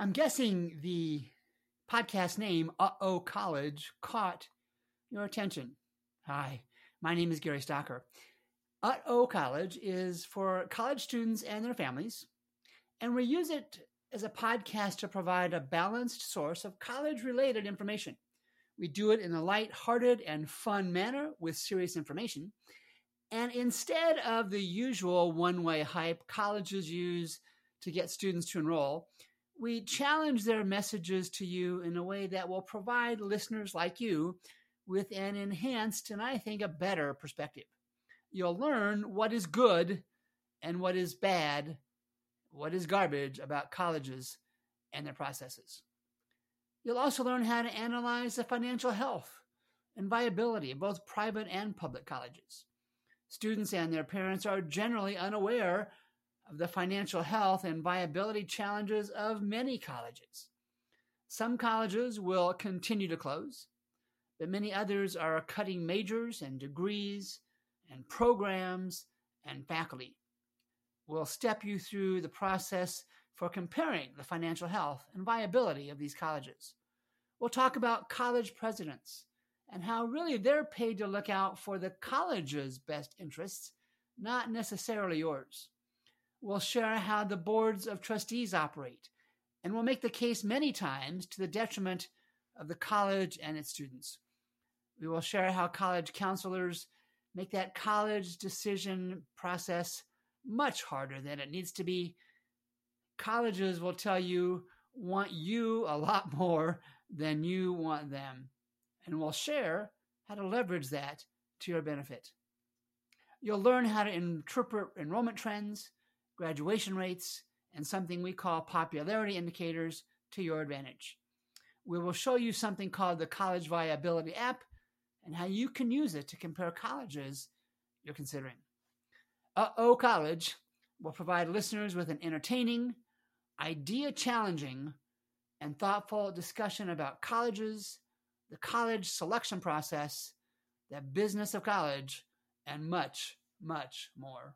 I'm guessing the podcast name, Uh-Oh College, caught your attention. Hi, my name is Gary Stocker. Uh-Oh College is for college students and their families, and we use it as a podcast to provide a balanced source of college-related information. We do it in a light-hearted and fun manner with serious information. And instead of the usual one-way hype colleges use to get students to enroll, we challenge their messages to you in a way that will provide listeners like you with an enhanced and I think a better perspective. You'll learn what is good and what is bad, what is garbage about colleges and their processes. You'll also learn how to analyze the financial health and viability of both private and public colleges. Students and their parents are generally unaware of the financial health and viability challenges of many colleges. Some colleges will continue to close, but many others are cutting majors and degrees and programs and faculty. We'll step you through the process for comparing the financial health and viability of these colleges. We'll talk about college presidents and how really they're paid to look out for the college's best interests, not necessarily yours. We'll share how the boards of trustees operate, and we'll make the case many times to the detriment of the college and its students. We will share how college counselors make that college decision process much harder than it needs to be. Colleges will tell you, want you a lot more than you want them, and we'll share how to leverage that to your benefit. You'll learn how to interpret enrollment trends, graduation rates, and something we call popularity indicators to your advantage. We will show you something called the College Viability app and how you can use it to compare colleges you're considering. Uh-Oh College will provide listeners with an entertaining, idea-challenging, and thoughtful discussion about colleges, the college selection process, the business of college, and much, much more.